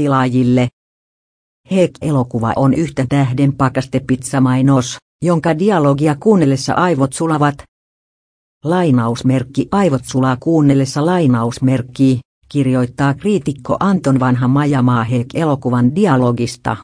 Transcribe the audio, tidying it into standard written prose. tilaajille. Hek-elokuva on yhtä tähden pakastepizzamainos, jonka dialogia kuunnellessa aivot sulavat. Lainausmerkki aivot sulaa kuunnellessa lainausmerkki, kirjoittaa kriitikko Anton Vanha Majamaa Hek-elokuvan dialogista.